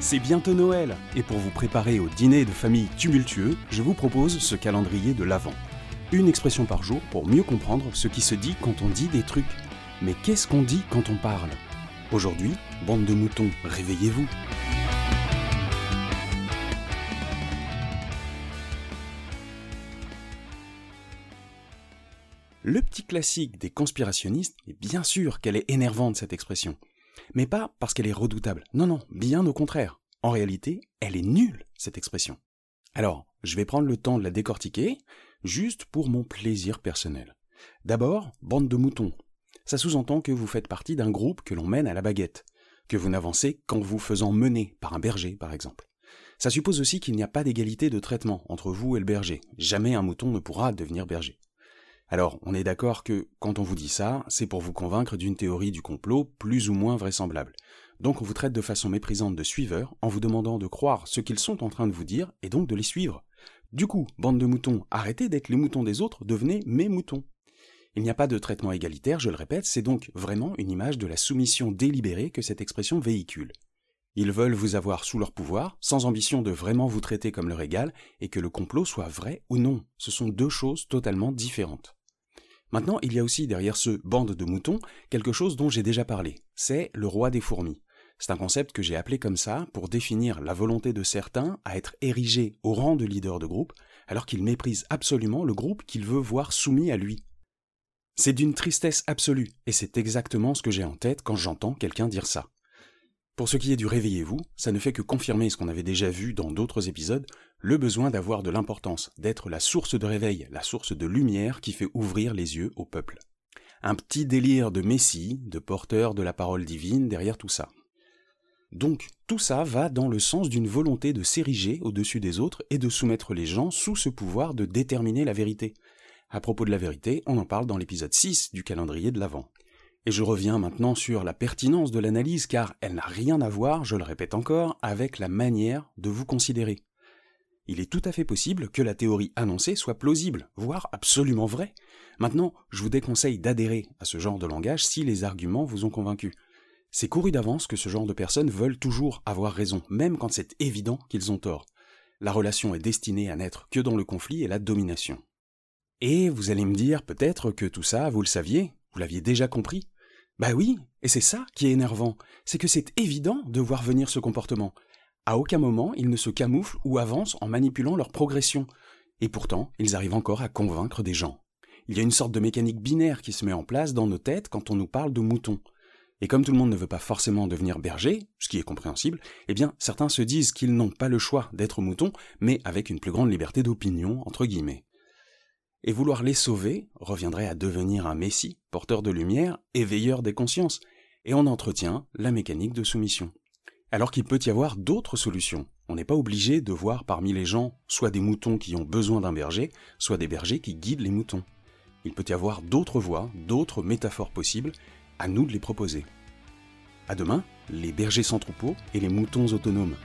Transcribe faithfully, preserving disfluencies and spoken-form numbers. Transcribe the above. C'est bientôt Noël, et pour vous préparer au dîner de famille tumultueux, je vous propose ce calendrier de l'Avent. Une expression par jour pour mieux comprendre ce qui se dit quand on dit des trucs. Mais qu'est-ce qu'on dit quand on parle? Aujourd'hui, bande de moutons, réveillez-vous! Le petit classique des conspirationnistes, et bien sûr qu'elle est énervante cette expression. Mais pas parce qu'elle est redoutable, non non, bien au contraire. En réalité, elle est nulle, cette expression. Alors, je vais prendre le temps de la décortiquer, juste pour mon plaisir personnel. D'abord, bande de moutons. Ça sous-entend que vous faites partie d'un groupe que l'on mène à la baguette, que vous n'avancez qu'en vous faisant mener par un berger, par exemple. Ça suppose aussi qu'il n'y a pas d'égalité de traitement entre vous et le berger. Jamais un mouton ne pourra devenir berger. Alors, on est d'accord que, quand on vous dit ça, c'est pour vous convaincre d'une théorie du complot plus ou moins vraisemblable. Donc on vous traite de façon méprisante de suiveurs, en vous demandant de croire ce qu'ils sont en train de vous dire, et donc de les suivre. Du coup, bande de moutons, arrêtez d'être les moutons des autres, devenez mes moutons. Il n'y a pas de traitement égalitaire, je le répète, c'est donc vraiment une image de la soumission délibérée que cette expression véhicule. Ils veulent vous avoir sous leur pouvoir, sans ambition de vraiment vous traiter comme leur égal, et que le complot soit vrai ou non. Ce sont deux choses totalement différentes. Maintenant, il y a aussi derrière ce « bande de moutons » quelque chose dont j'ai déjà parlé, c'est le roi des fourmis. C'est un concept que j'ai appelé comme ça pour définir la volonté de certains à être érigés au rang de leader de groupe, alors qu'ils méprisent absolument le groupe qu'il veut voir soumis à lui. C'est d'une tristesse absolue, et c'est exactement ce que j'ai en tête quand j'entends quelqu'un dire ça. Pour ce qui est du « réveillez-vous », ça ne fait que confirmer ce qu'on avait déjà vu dans d'autres épisodes, le besoin d'avoir de l'importance, d'être la source de réveil, la source de lumière qui fait ouvrir les yeux au peuple. Un petit délire de messie, de porteur de la parole divine derrière tout ça. Donc, tout ça va dans le sens d'une volonté de s'ériger au-dessus des autres et de soumettre les gens sous ce pouvoir de déterminer la vérité. À propos de la vérité, on en parle dans l'épisode six du calendrier de l'Avent. Et je reviens maintenant sur la pertinence de l'analyse, car elle n'a rien à voir, je le répète encore, avec la manière de vous considérer. Il est tout à fait possible que la théorie annoncée soit plausible, voire absolument vraie. Maintenant, je vous déconseille d'adhérer à ce genre de langage si les arguments vous ont convaincu. C'est couru d'avance que ce genre de personnes veulent toujours avoir raison, même quand c'est évident qu'ils ont tort. La relation est destinée à n'être que dans le conflit et la domination. Et vous allez me dire peut-être que tout ça, vous le saviez, vous l'aviez déjà compris. Bah oui, et c'est ça qui est énervant, c'est que c'est évident de voir venir ce comportement. À aucun moment, ils ne se camouflent ou avancent en manipulant leur progression. Et pourtant, ils arrivent encore à convaincre des gens. Il y a une sorte de mécanique binaire qui se met en place dans nos têtes quand on nous parle de moutons. Et comme tout le monde ne veut pas forcément devenir berger, ce qui est compréhensible, eh bien certains se disent qu'ils n'ont pas le choix d'être moutons, mais avec une plus grande liberté d'opinion, entre guillemets. Et vouloir les sauver reviendrait à devenir un messie, porteur de lumière, éveilleur des consciences, et on entretient la mécanique de soumission. Alors qu'il peut y avoir d'autres solutions. On n'est pas obligé de voir parmi les gens soit des moutons qui ont besoin d'un berger, soit des bergers qui guident les moutons. Il peut y avoir d'autres voies, d'autres métaphores possibles, à nous de les proposer. À demain, les bergers sans troupeau et les moutons autonomes.